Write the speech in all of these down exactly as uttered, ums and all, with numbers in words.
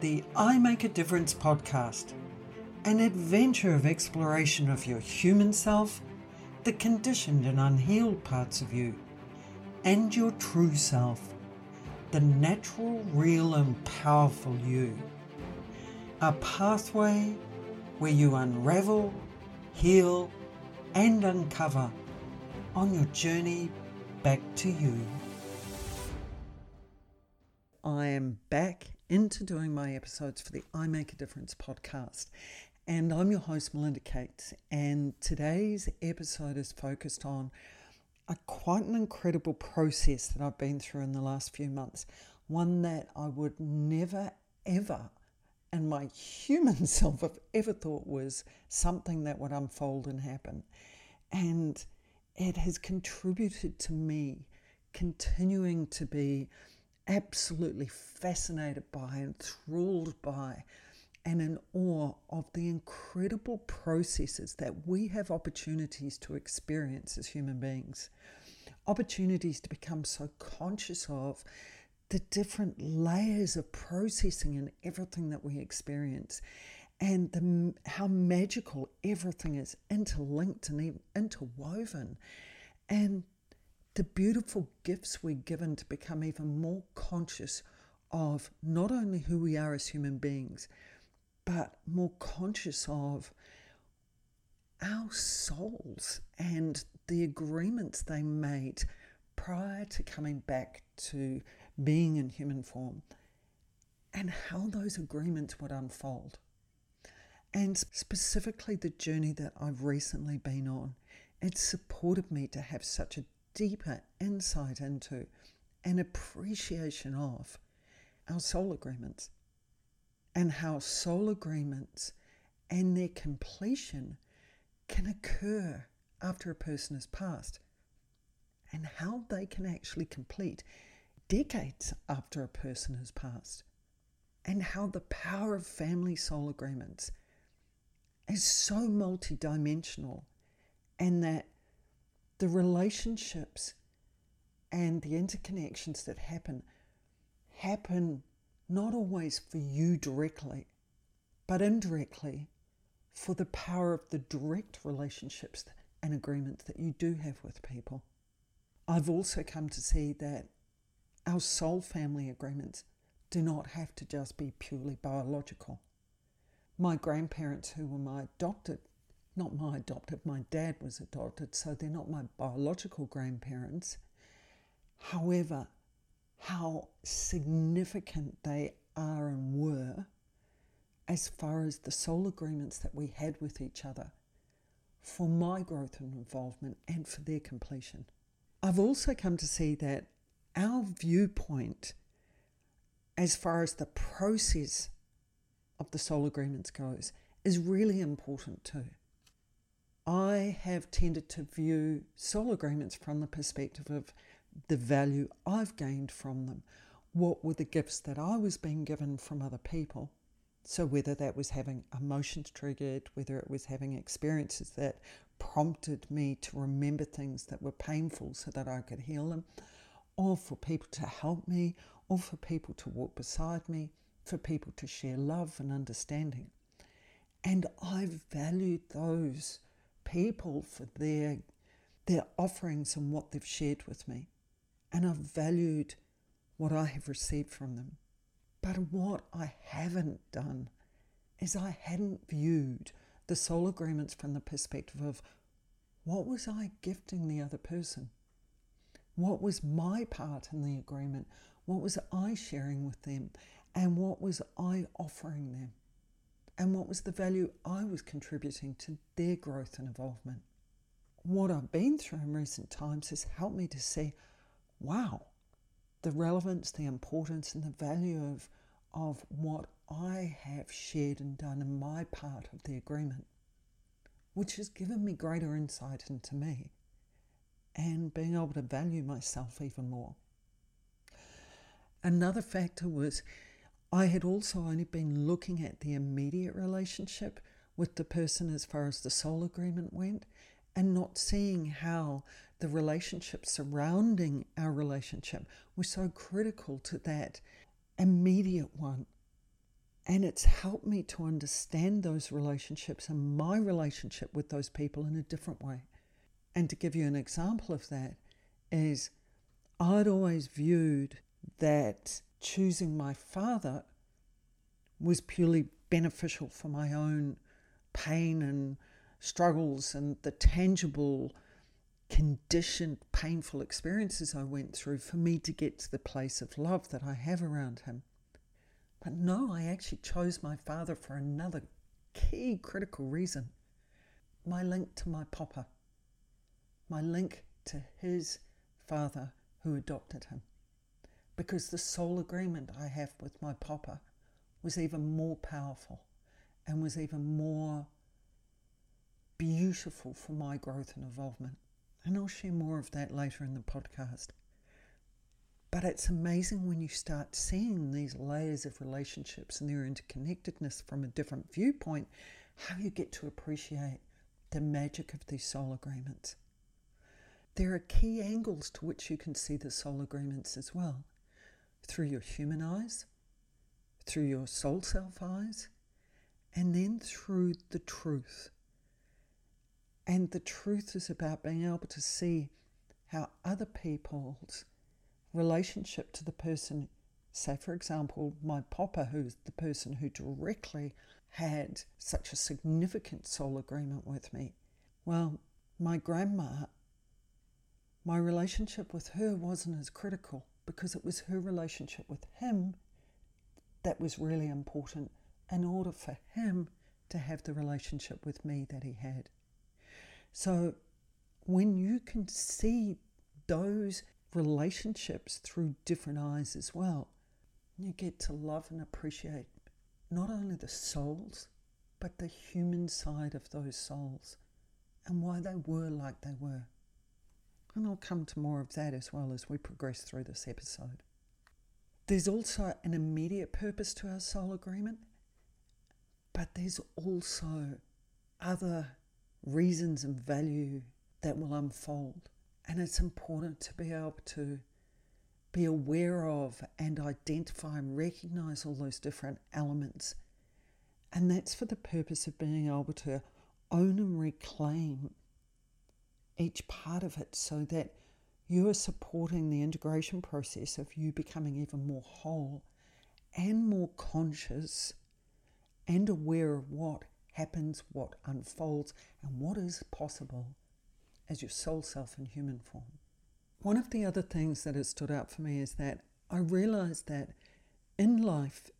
the I Make a Difference podcast, an adventure of exploration of your human self, the conditioned and unhealed parts of you, and your true self, the natural, real and powerful you. A pathway where you unravel, heal and uncover on your journey back to you. I am back into doing my episodes for the I Make a Difference podcast, and I'm your host Melinda Cates, and today's episode is focused on a quite an incredible process that I've been through in the last few months, one that I would never ever and my human self have ever thought was something that would unfold and happen, and it has contributed to me continuing to be absolutely fascinated by, enthralled by, and in awe of the incredible processes that we have opportunities to experience as human beings. Opportunities to become so conscious of the different layers of processing and everything that we experience, and the, how magical everything is, interlinked and even interwoven, and the beautiful gifts we're given to become even more conscious of not only who we are as human beings, but more conscious of our souls and the agreements they made prior to coming back to being in human form, and how those agreements would unfold. And specifically the journey that I've recently been on, it's supported me to have such a deeper insight into and appreciation of our soul agreements, and how soul agreements and their completion can occur after a person has passed, and how they can actually complete decades after a person has passed, and how the power of family soul agreements is so multidimensional, and that the relationships and the interconnections that happen, happen not always for you directly, but indirectly for the power of the direct relationships and agreements that you do have with people. I've also come to see that our soul family agreements do not have to just be purely biological. My grandparents, who were my adopted Not my adopted, my dad was adopted, so they're not my biological grandparents. However, how significant they are and were as far as the soul agreements that we had with each other for my growth and involvement and for their completion. I've also come to see that our viewpoint as far as the process of the soul agreements goes is really important too. I have tended to view soul agreements from the perspective of the value I've gained from them. What were the gifts that I was being given from other people? So whether that was having emotions triggered, whether it was having experiences that prompted me to remember things that were painful so that I could heal them, or for people to help me, or for people to walk beside me, for people to share love and understanding. And I've valued those people for their their offerings and what they've shared with me, and I've valued what I have received from them. But what I haven't done is I hadn't viewed the soul agreements from the perspective of what was I gifting the other person? What was my part in the agreement? What was I sharing with them? And what was I offering them? And what was the value I was contributing to their growth and involvement? What I've been through in recent times has helped me to see, wow, the relevance, the importance and the value of, of what I have shared and done in my part of the agreement, which has given me greater insight into me and being able to value myself even more. Another factor was I had also only been looking at the immediate relationship with the person as far as the soul agreement went, and not seeing how the relationships surrounding our relationship were so critical to that immediate one. And it's helped me to understand those relationships and my relationship with those people in a different way. And to give you an example of that is I'd always viewed that choosing my father was purely beneficial for my own pain and struggles and the tangible, conditioned, painful experiences I went through for me to get to the place of love that I have around him. But no, I actually chose my father for another key critical reason. My link to my papa. My link to his father who adopted him. Because the sole agreement I have with my papa was even more powerful and was even more beautiful for my growth and involvement. And I'll share more of that later in the podcast. But it's amazing when you start seeing these layers of relationships and their interconnectedness from a different viewpoint, how you get to appreciate the magic of these soul agreements. There are key angles to which you can see the soul agreements as well, through your human eyes, through your soul self eyes, and then through the truth. And the truth is about being able to see how other people's relationship to the person, say for example, my papa, who's the person who directly had such a significant soul agreement with me. Well, my grandma, my relationship with her wasn't as critical because it was her relationship with him that was really important in order for him to have the relationship with me that he had. So when you can see those relationships through different eyes as well, you get to love and appreciate not only the souls, but the human side of those souls and why they were like they were. And I'll come to more of that as well as we progress through this episode. There's also an immediate purpose to our soul agreement, but there's also other reasons and value that will unfold. And it's important to be able to be aware of and identify and recognize all those different elements. And that's for the purpose of being able to own and reclaim each part of it so that you are supporting the integration process of you becoming even more whole and more conscious and aware of what happens, what unfolds, and what is possible as your soul self in human form. One of the other things that has stood out for me is that I realized that in life,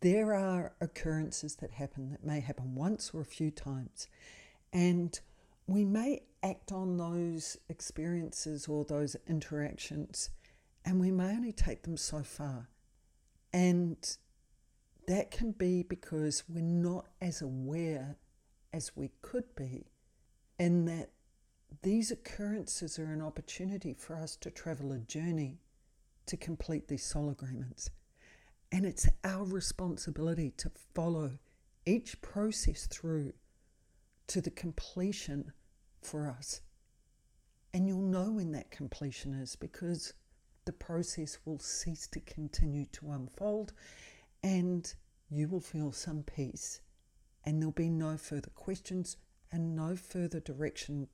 there are occurrences that happen that may happen once or a few times. And we may act on those experiences or those interactions, and we may only take them so far. And that can be because we're not as aware as we could be, in that these occurrences are an opportunity for us to travel a journey to complete these soul agreements. And it's our responsibility to follow each process through to the completion for us. And you'll know when that completion is because the process will cease to continue to unfold and you will feel some peace and there'll be no further questions and no further direction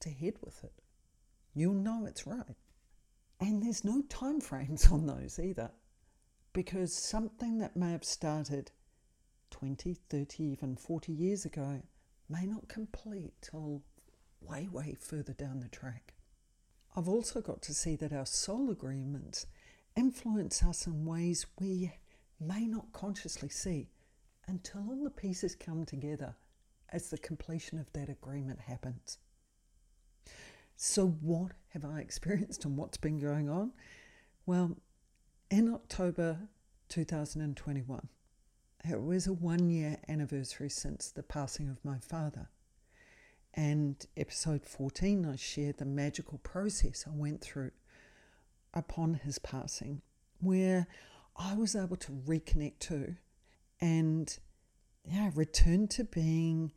to head with it. You'll know it's right. And there's no time frames on those either, because something that may have started twenty, thirty, even forty years ago may not complete till way, way further down the track. I've also got to see that our soul agreements influence us in ways we may not consciously see until all the pieces come together as the completion of that agreement happens. So what have I experienced and what's been going on? Well, in October two thousand twenty-one, it was a one-year anniversary since the passing of my father. And episode fourteen, I shared the magical process I went through upon his passing, where I was able to reconnect to and yeah, return to being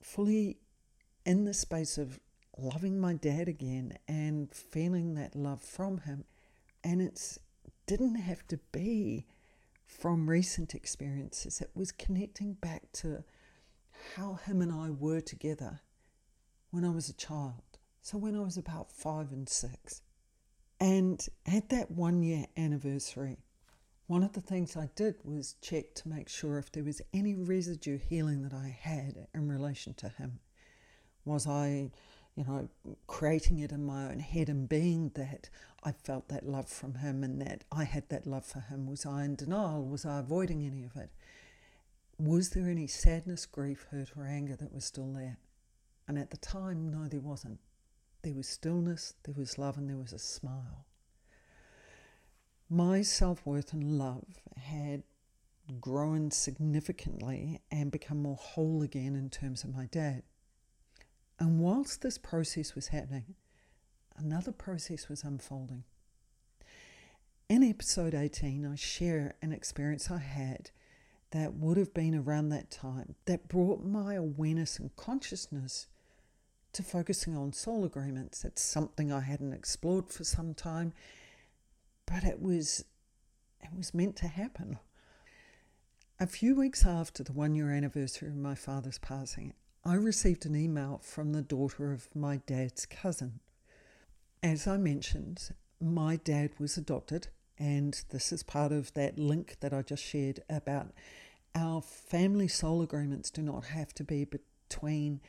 fully in the space of loving my dad again and feeling that love from him. And it didn't have to be from recent experiences. It was connecting back to how him and I were together when I was a child. So when I was about five and six. And at that one year anniversary, one of the things I did was check to make sure if there was any residue healing that I had in relation to him. Was I, you know, creating it in my own head and being that I felt that love from him and that I had that love for him? Was I in denial? Was I avoiding any of it? Was there any sadness, grief, hurt or anger that was still there? And at the time, no, there wasn't. There was stillness, there was love and there was a smile. My self-worth and love had grown significantly and become more whole again in terms of my dad. And whilst this process was happening, another process was unfolding. In episode eighteen, I share an experience I had that would have been around that time that brought my awareness and consciousness to focusing on soul agreements. It's something I hadn't explored for some time, but it was it was meant to happen. A few weeks after the one-year anniversary of my father's passing, I received an email from the daughter of my dad's cousin. As I mentioned, my dad was adopted, and this is part of that link that I just shared about our family soul agreements do not have to be between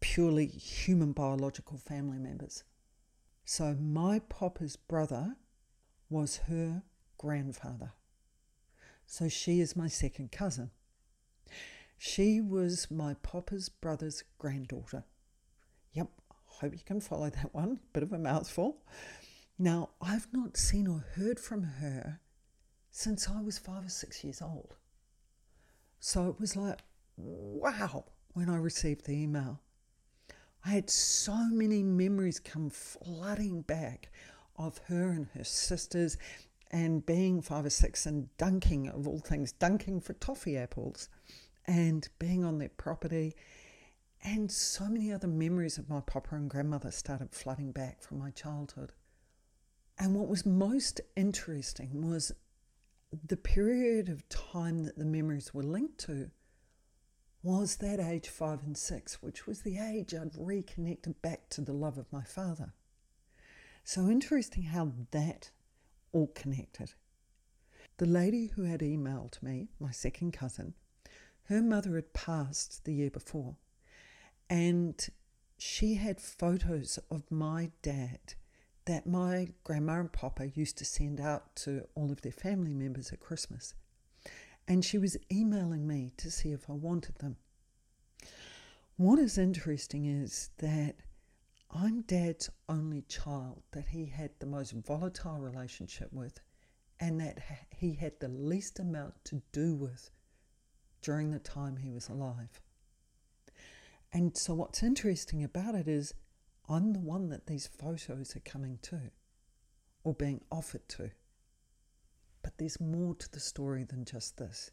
purely human biological family members. So my papa's brother was her grandfather. So she is my second cousin. She was my papa's brother's granddaughter. Yep, hope you can follow that one. Bit of a mouthful. Now, I've not seen or heard from her since I was five or six years old. So it was like, wow, when I received the email. I had so many memories come flooding back of her and her sisters and being five or six and dunking, of all things, dunking for toffee apples and being on their property. And so many other memories of my papa and grandmother started flooding back from my childhood. And what was most interesting was the period of time that the memories were linked to was that age five and six, which was the age I'd reconnected back to the love of my father. So interesting how that all connected. The lady who had emailed me, my second cousin, her mother had passed the year before, and she had photos of my dad that my grandma and papa used to send out to all of their family members at Christmas. And she was emailing me to see if I wanted them. What is interesting is that I'm Dad's only child that he had the most volatile relationship with and that he had the least amount to do with during the time he was alive. And so what's interesting about it is I'm the one that these photos are coming to or being offered to. But there's more to the story than just this.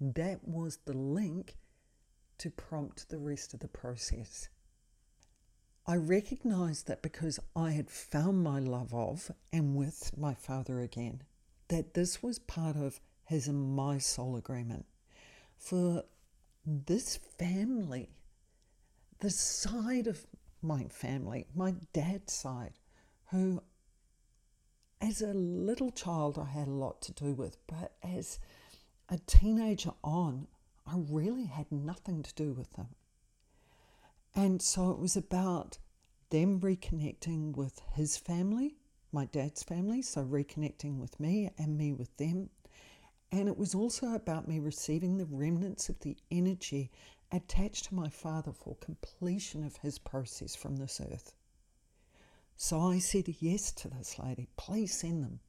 That was the link to prompt the rest of the process. I recognised that because I had found my love of and with my father again, that this was part of his and my soul agreement. For this family, the side of my family, my dad's side, who as a little child I had a lot to do with, but as a teenager on, I really had nothing to do with them. And so it was about them reconnecting with his family, my dad's family, so reconnecting with me and me with them. And it was also about me receiving the remnants of the energy attached to my father for completion of his process from this earth. So I said yes to this lady, please send them.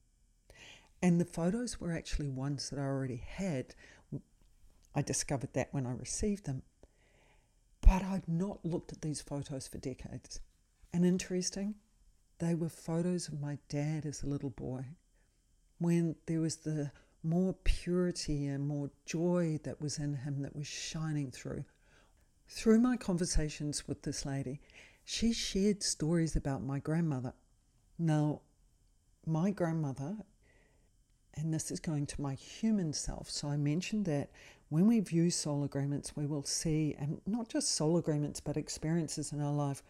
And the photos were actually ones that I already had. I discovered that when I received them. But I'd not looked at these photos for decades. And interesting, they were photos of my dad as a little boy, when there was the more purity and more joy that was in him that was shining through. Through my conversations with this lady, she shared stories about my grandmother. Now, my grandmother and this is going to my human self. So I mentioned that when we view soul agreements, we will see, and not just soul agreements, but experiences in our life,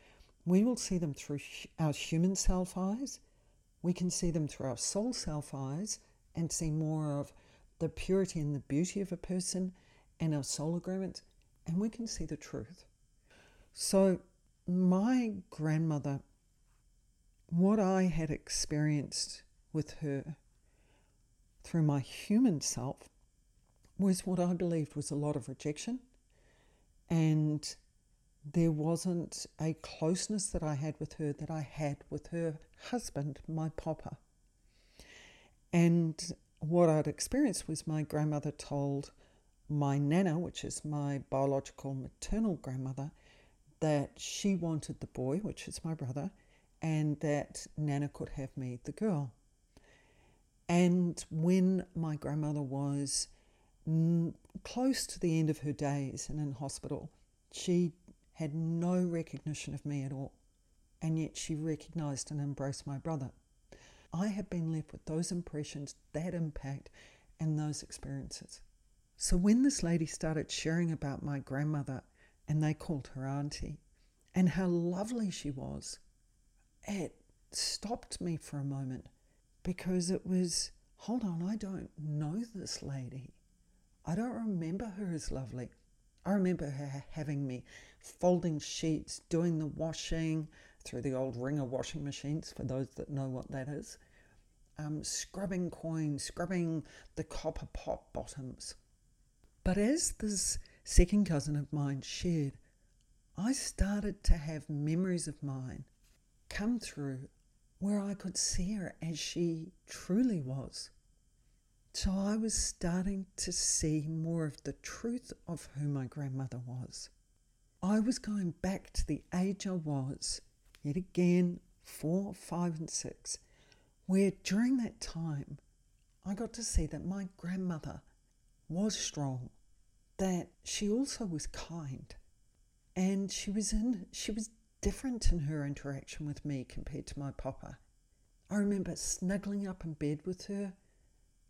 we will see them through our human self eyes. We can see them through our soul self eyes and see more of the purity and the beauty of a person and our soul agreements, and we can see the truth. So my grandmother, what I had experienced with her through my human self was what I believed was a lot of rejection, and there wasn't a closeness that I had with her that I had with her husband, my papa. And what I'd experienced was my grandmother told my nana, which is my biological maternal grandmother, that she wanted the boy, which is my brother, and that nana could have me, the girl. And when my grandmother was n- close to the end of her days and in hospital, she had no recognition of me at all, and yet she recognised and embraced my brother. I have been left with those impressions, that impact, and those experiences. So when this lady started sharing about my grandmother, and they called her auntie, and how lovely she was, it stopped me for a moment, because it was, hold on, I don't know this lady. I don't remember her as lovely. I remember her having me folding sheets, doing the washing through the old Ringer washing machines, for those that know what that is, um, scrubbing coins, scrubbing the copper pot bottoms. But as this second cousin of mine shared, I started to have memories of mine come through where I could see her as she truly was. So I was starting to see more of the truth of who my grandmother was. I was going back to the age I was, yet again, four, five and six, where during that time, I got to see that my grandmother was strong, that she also was kind, and she was in, she was different in her interaction with me compared to my papa. I remember snuggling up in bed with her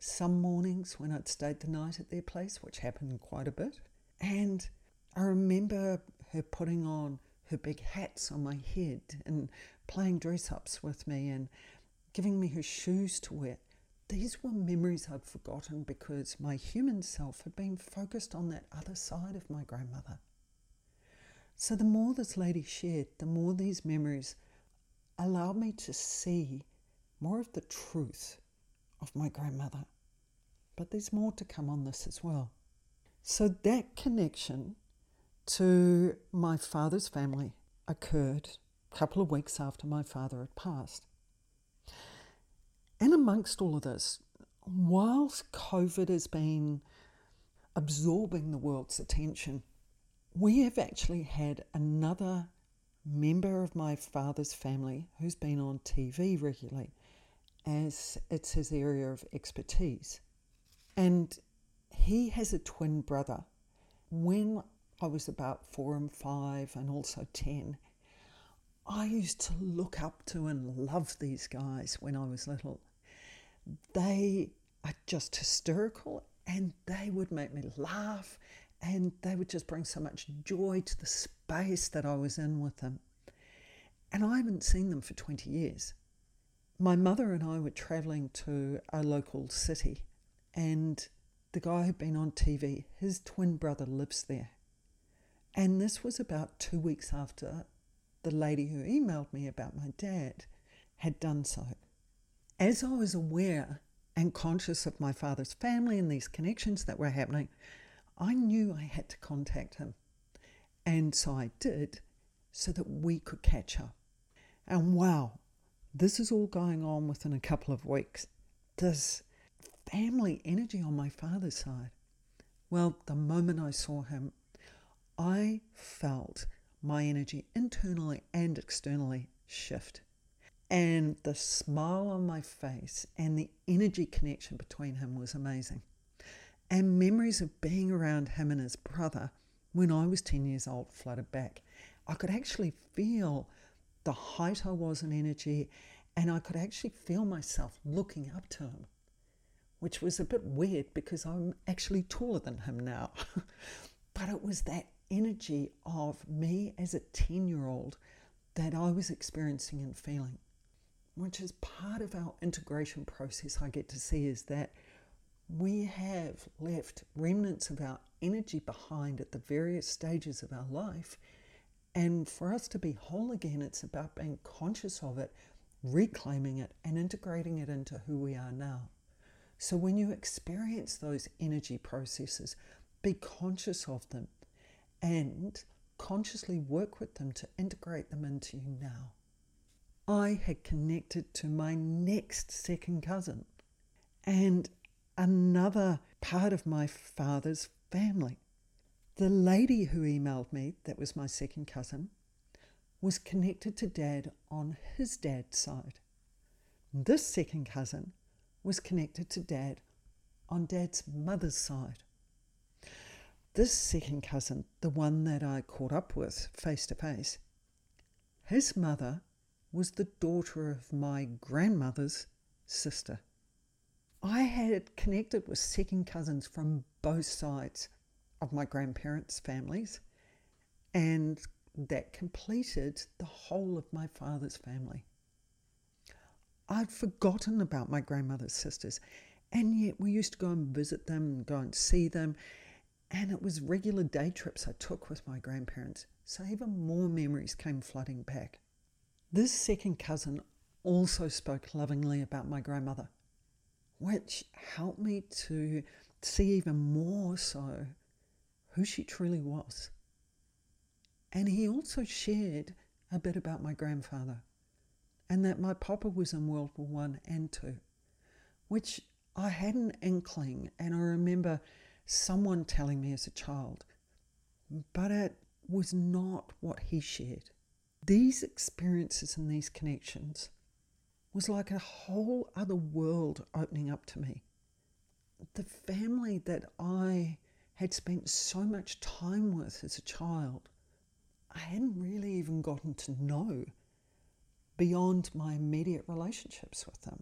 some mornings when I'd stayed the night at their place, which happened quite a bit. And I remember her putting on her big hats on my head and playing dress-ups with me and giving me her shoes to wear. These were memories I'd forgotten because my human self had been focused on that other side of my grandmother. So the more this lady shared, the more these memories allowed me to see more of the truth of my grandmother. But there's more to come on this as well. So that connection to my father's family occurred a couple of weeks after my father had passed. And amongst all of this, whilst COVID has been absorbing the world's attention, we have actually had another member of my father's family who's been on T V regularly, as it's his area of expertise. And he has a twin brother. When I was about four and five and also ten, I used to look up to and love these guys when I was little. They are just hysterical, and they would make me laugh, and they would just bring so much joy to the space that I was in with them. And I haven't seen them for twenty years. My mother and I were travelling to a local city, and the guy who'd been on T V, his twin brother lives there. And this was about two weeks after the lady who emailed me about my dad had done so. As I was aware and conscious of my father's family and these connections that were happening, I knew I had to contact him. And so I did, so that we could catch up. And wow, this is all going on within a couple of weeks. This family energy on my father's side. Well, the moment I saw him, I felt my energy internally and externally shift. And the smile on my face and the energy connection between him was amazing. And memories of being around him and his brother when I was ten years old flooded back. I could actually feel the height I was in energy, and I could actually feel myself looking up to him. which was a bit weird because I'm actually taller than him now. But it was that energy of me as a ten-year-old that I was experiencing and feeling, which is part of our integration process I get to see, is that we have left remnants of our energy behind at the various stages of our life. And for us to be whole again, it's about being conscious of it, reclaiming it, and integrating it into who we are now. So when you experience those energy processes, be conscious of them and consciously work with them to integrate them into you now. I had connected to my next second cousin and another part of my father's family. The lady who emailed me, that was my second cousin, was connected to Dad on his dad's side. This second cousin was connected to Dad on Dad's mother's side. This second cousin, the one that I caught up with face to face, his mother was the daughter of my grandmother's sister. I had connected with second cousins from both sides of my grandparents' families, and that completed the whole of my father's family. I'd forgotten about my grandmother's sisters, and yet we used to go and visit them and go and see them, and it was regular day trips I took with my grandparents, so even more memories came flooding back. This second cousin also spoke lovingly about my grandmother, which helped me to see even more so who she truly was. And he also shared a bit about my grandfather and that my papa was in World War One and Two, which I had an inkling, and I remember someone telling me as a child, but it was not what he shared. These experiences and these connections was like a whole other world opening up to me. The family that I had spent so much time with as a child, I hadn't really even gotten to know beyond my immediate relationships with them.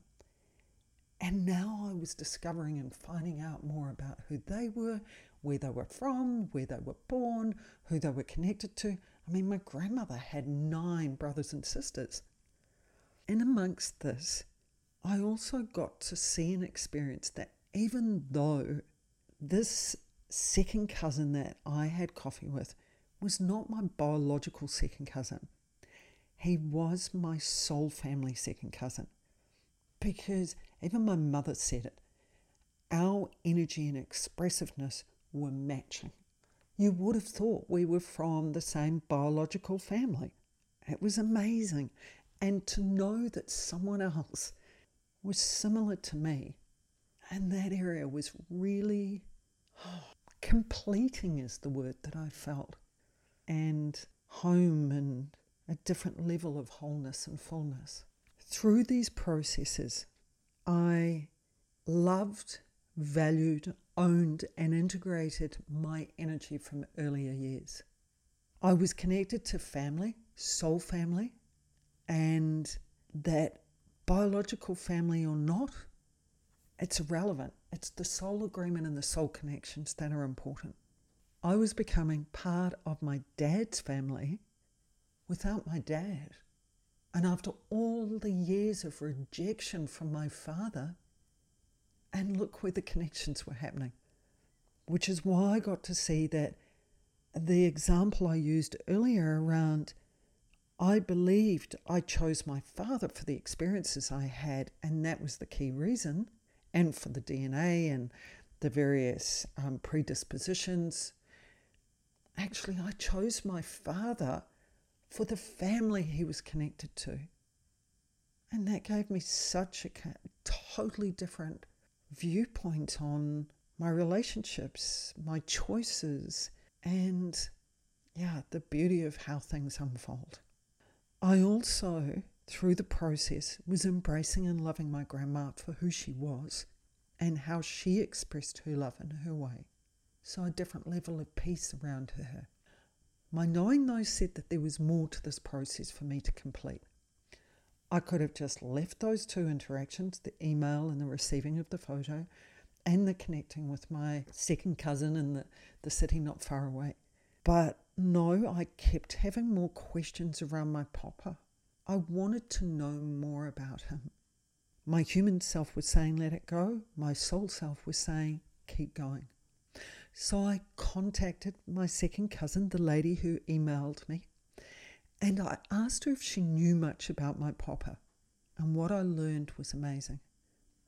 And now I was discovering and finding out more about who they were, where they were from, where they were born, who they were connected to. I mean, my grandmother had nine brothers and sisters. And amongst this, I also got to see and experience that even though this second cousin that I had coffee with was not my biological second cousin, he was my soul family second cousin, because even my mother said it, our energy and expressiveness were matching. You would have thought we were from the same biological family. It was amazing. And to know that someone else was similar to me, and that area was really oh, completing is the word that I felt, and home, and a different level of wholeness and fullness. Through these processes, I loved, valued, owned and integrated my energy from earlier years. I was connected to family, soul family, and that biological family or not, it's irrelevant. It's the soul agreement and the soul connections that are important. I was becoming part of my dad's family without my dad. And after all the years of rejection from my father, and look where the connections were happening, which is why I got to see that the example I used earlier around I believed I chose my father for the experiences I had, and that was the key reason, and for the D N A and the various um, predispositions. Actually, I chose my father for the family he was connected to. And that gave me such a totally different viewpoint on my relationships, my choices, and yeah, the beauty of how things unfold. I also, through the process, was embracing and loving my grandma for who she was and how she expressed her love in her way. So a different level of peace around her. My knowing though said that there was more to this process for me to complete. I could have just left those two interactions, the email and the receiving of the photo, and the connecting with my second cousin in the, the city not far away. But no, I kept having more questions around my papa. I wanted to know more about him. My human self was saying, let it go. My soul self was saying, keep going. So I contacted my second cousin, the lady who emailed me, and I asked her if she knew much about my papa. And what I learned was amazing.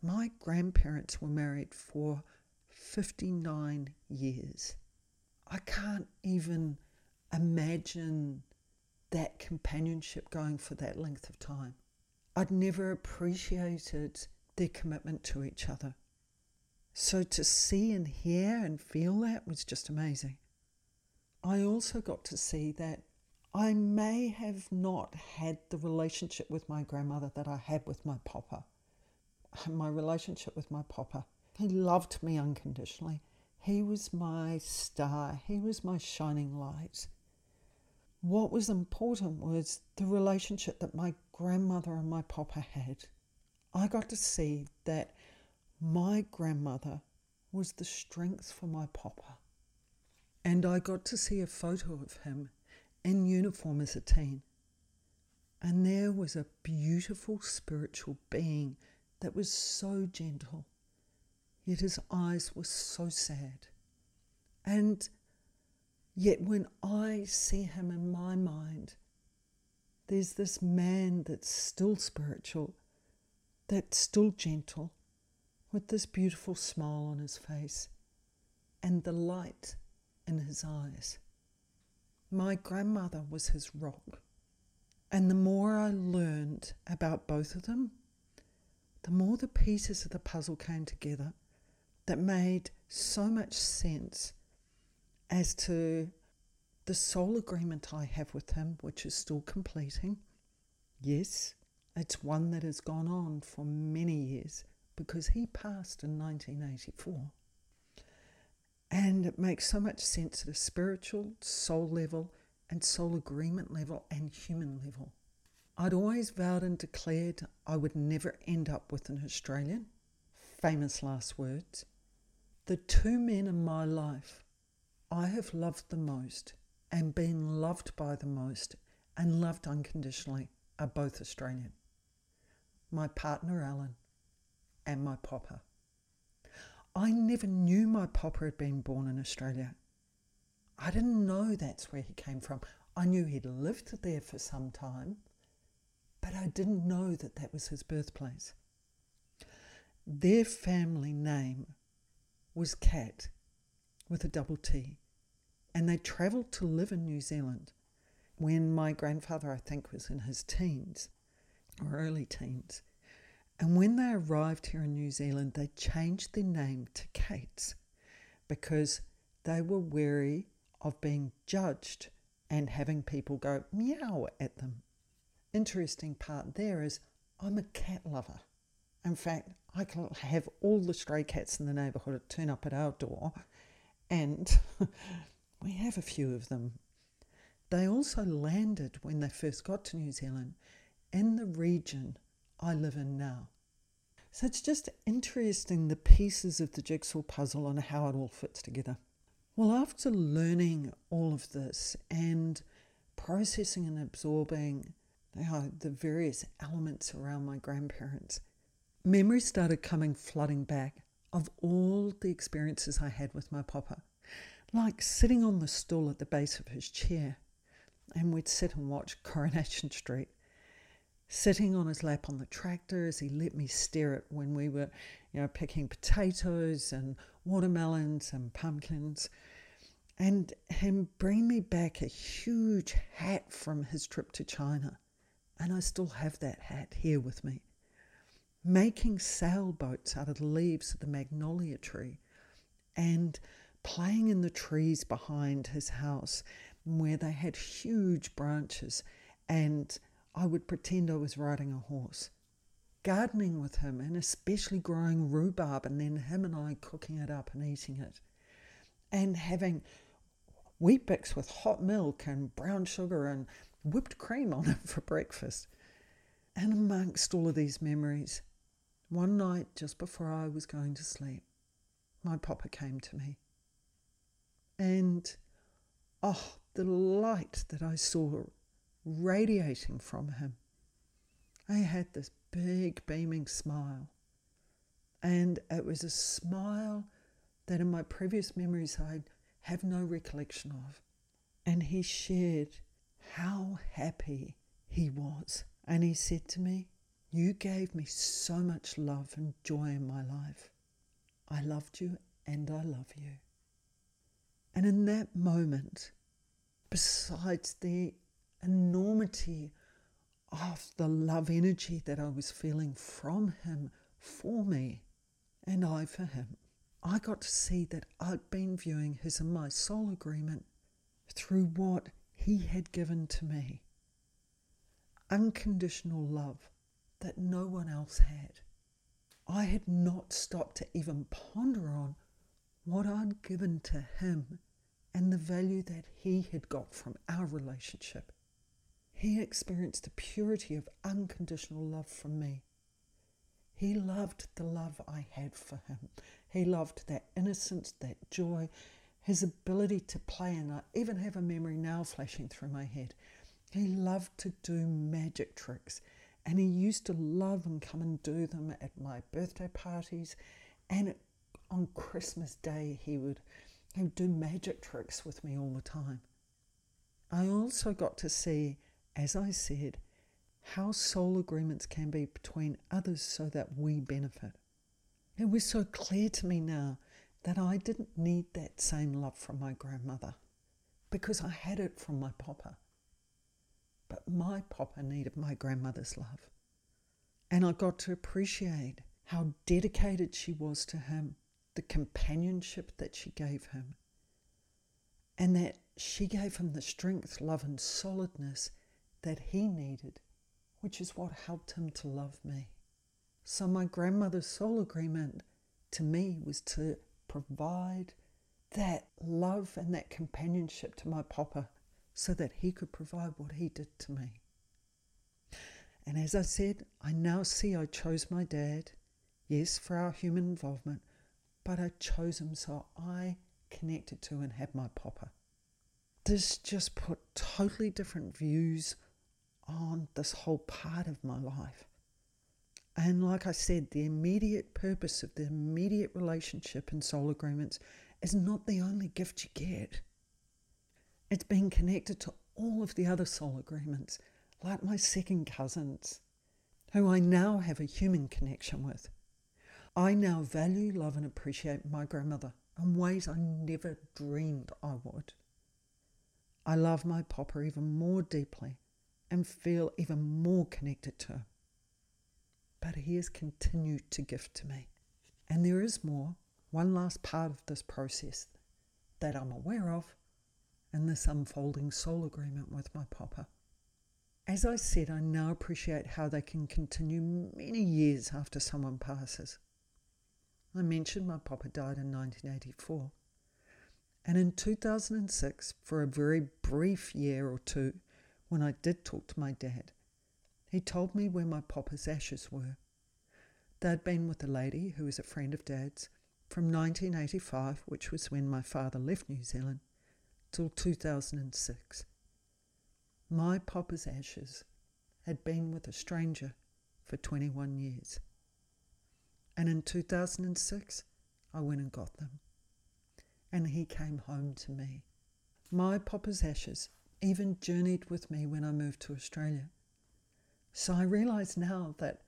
My grandparents were married for fifty-nine years. I can't even imagine that companionship going for that length of time. I'd never appreciated their commitment to each other. So to see and hear and feel that was just amazing. I also got to see that I may have not had the relationship with my grandmother that I had with my papa. My relationship with my papa, he loved me unconditionally. He was my star. He was my shining light. What was important was the relationship that my grandmother and my papa had. I got to see that my grandmother was the strength for my papa. And I got to see a photo of him in uniform as a teen. And there was a beautiful spiritual being that was so gentle, yet his eyes were so sad. And yet when I see him in my mind, there's this man that's still spiritual, that's still gentle, with this beautiful smile on his face and the light in his eyes. My grandmother was his rock. And the more I learned about both of them, the more the pieces of the puzzle came together that made so much sense as to the soul agreement I have with him, which is still completing. Yes, it's one that has gone on for many years, because he passed in nineteen eighty-four. And it makes so much sense at a spiritual, soul level, and soul agreement level, and human level. I'd always vowed and declared I would never end up with an Australian. Famous last words. The two men in my life I have loved the most and been loved by the most and loved unconditionally are both Australian. My partner, Alan, and my papa. I never knew my papa had been born in Australia. I didn't know that's where he came from. I knew he'd lived there for some time, but I didn't know that that was his birthplace. Their family name was Cat, with a double T, and they travelled to live in New Zealand when my grandfather, I think, was in his teens or early teens. And when they arrived here in New Zealand, they changed their name to Cates because they were wary of being judged and having people go meow at them. Interesting part there is I'm a cat lover. In fact, I can have all the stray cats in the neighbourhood turn up at our door, and we have a few of them. They also landed when they first got to New Zealand in the region I live in now. So it's just interesting, the pieces of the jigsaw puzzle and how it all fits together. Well, after learning all of this and processing and absorbing the various elements around my grandparents, memories started coming flooding back of all the experiences I had with my papa. Like sitting on the stool at the base of his chair, and we'd sit and watch Coronation Street. Sitting on his lap on the tractor as he let me steer it when we were, you know, picking potatoes and watermelons and pumpkins. And him bring me back a huge hat from his trip to China. And I still have that hat here with me. Making sailboats out of the leaves of the magnolia tree and playing in the trees behind his house where they had huge branches, and I would pretend I was riding a horse. Gardening with him, and especially growing rhubarb, and then him and I cooking it up and eating it. And having Weet-Bix with hot milk and brown sugar and whipped cream on it for breakfast. And amongst all of these memories, one night just before I was going to sleep, my papa came to me. And, oh, the light that I saw radiating from him. I had this big beaming smile. And it was a smile that in my previous memories I have no recollection of. And he shared how happy he was. And he said to me, "You gave me so much love and joy in my life. I loved you and I love you." And in that moment, besides the enormity of the love energy that I was feeling from him for me and I for him, I got to see that I'd been viewing his and my soul agreement through what he had given to me. Unconditional love that no one else had. I had not stopped to even ponder on what I'd given to him and the value that he had got from our relationship. He experienced the purity of unconditional love from me. He loved the love I had for him. He loved that innocence, that joy, his ability to play, and I even have a memory now flashing through my head. He loved to do magic tricks, and he used to love and come and do them at my birthday parties, and it, on Christmas Day he would, he would do magic tricks with me all the time. I also got to see, as I said, how soul agreements can be between others so that we benefit. It was so clear to me now that I didn't need that same love from my grandmother because I had it from my papa. But my papa needed my grandmother's love. And I got to appreciate how dedicated she was to him, the companionship that she gave him, and that she gave him the strength, love and solidness that he needed, which is what helped him to love me. So my grandmother's soul agreement to me was to provide that love and that companionship to my papa, so that he could provide what he did to me. And as I said, I now see I chose my dad, yes, for our human involvement, but I chose him so I connected to and had my papa. This just put totally different views on this whole part of my life. And like I said, the immediate purpose of the immediate relationship and soul agreements is not the only gift you get. It's been connected to all of the other soul agreements, like my second cousins, who I now have a human connection with. I now value, love and appreciate my grandmother in ways I never dreamed I would. I love my papa even more deeply and feel even more connected to him. But he has continued to gift to me. And there is more, one last part of this process that I'm aware of, in this unfolding soul agreement with my papa. As I said, I now appreciate how they can continue many years after someone passes. I mentioned my papa died in nineteen eighty-four, and in two thousand six, for a very brief year or two, when I did talk to my dad, he told me where my papa's ashes were. They'd been with a lady who was a friend of dad's from nineteen eighty-five, which was when my father left New Zealand, till two thousand six. My papa's ashes had been with a stranger for twenty-one years. And in two thousand six, I went and got them. And he came home to me. My papa's ashes even journeyed with me when I moved to Australia. So I realise now that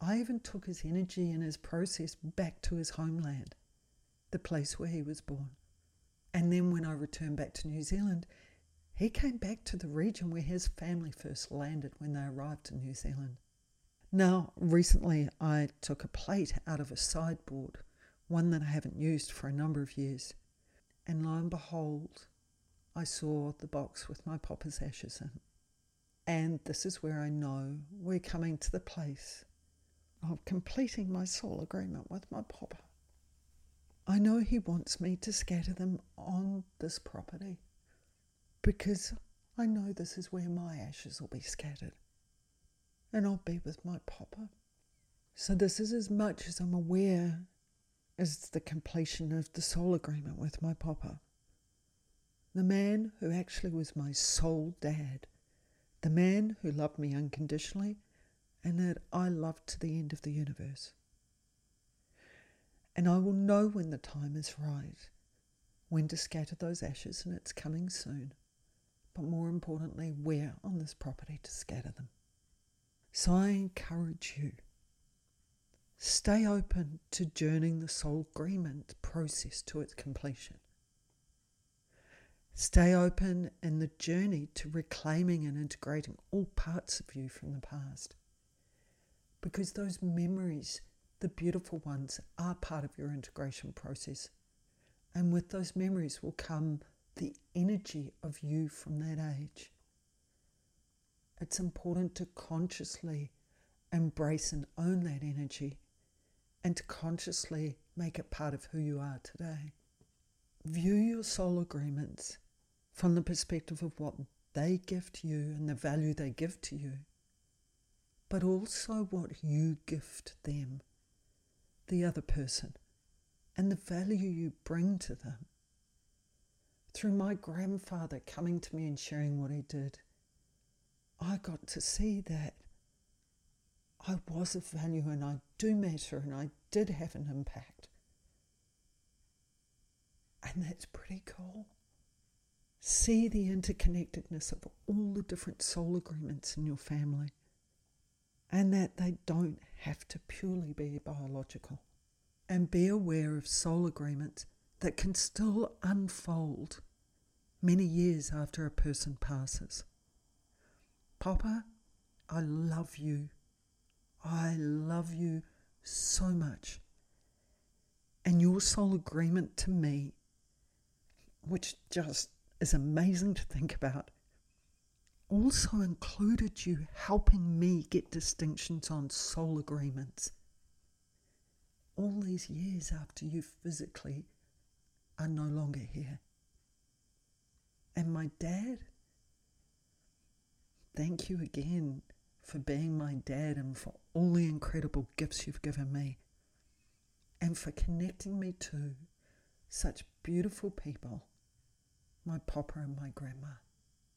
I even took his energy and his process back to his homeland, the place where he was born. And then when I returned back to New Zealand, he came back to the region where his family first landed when they arrived in New Zealand. Now, recently I took a plate out of a sideboard, one that I haven't used for a number of years, and lo and behold, I saw the box with my papa's ashes in. And this is where I know we're coming to the place of completing my soul agreement with my papa. I know he wants me to scatter them on this property because I know this is where my ashes will be scattered and I'll be with my papa. So this is as much as I'm aware is the completion of the soul agreement with my papa. The man who actually was my soul dad. The man who loved me unconditionally and that I loved to the end of the universe. And I will know when the time is right, when to scatter those ashes, and it's coming soon. But more importantly, where on this property to scatter them. So I encourage you, stay open to journeying the soul agreement process to its completion. Stay open in the journey to reclaiming and integrating all parts of you from the past. Because those memories, the beautiful ones, are part of your integration process. And with those memories will come the energy of you from that age. It's important to consciously embrace and own that energy and to consciously make it part of who you are today. View your soul agreements from the perspective of what they give to you and the value they give to you, but also what you gift them, the other person, and the value you bring to them. Through my grandfather coming to me and sharing what he did, I got to see that I was of value and I do matter and I did have an impact. And that's pretty cool. See the interconnectedness of all the different soul agreements in your family, and that they don't have to purely be biological. And be aware of soul agreements that can still unfold many years after a person passes. Papa, I love you. I love you so much. And your soul agreement to me, which just is amazing to think about, also included you helping me get distinctions on soul agreements. All these years after you physically are no longer here. And my dad, thank you again for being my dad and for all the incredible gifts you've given me and for connecting me to such beautiful people, my papa and my grandma.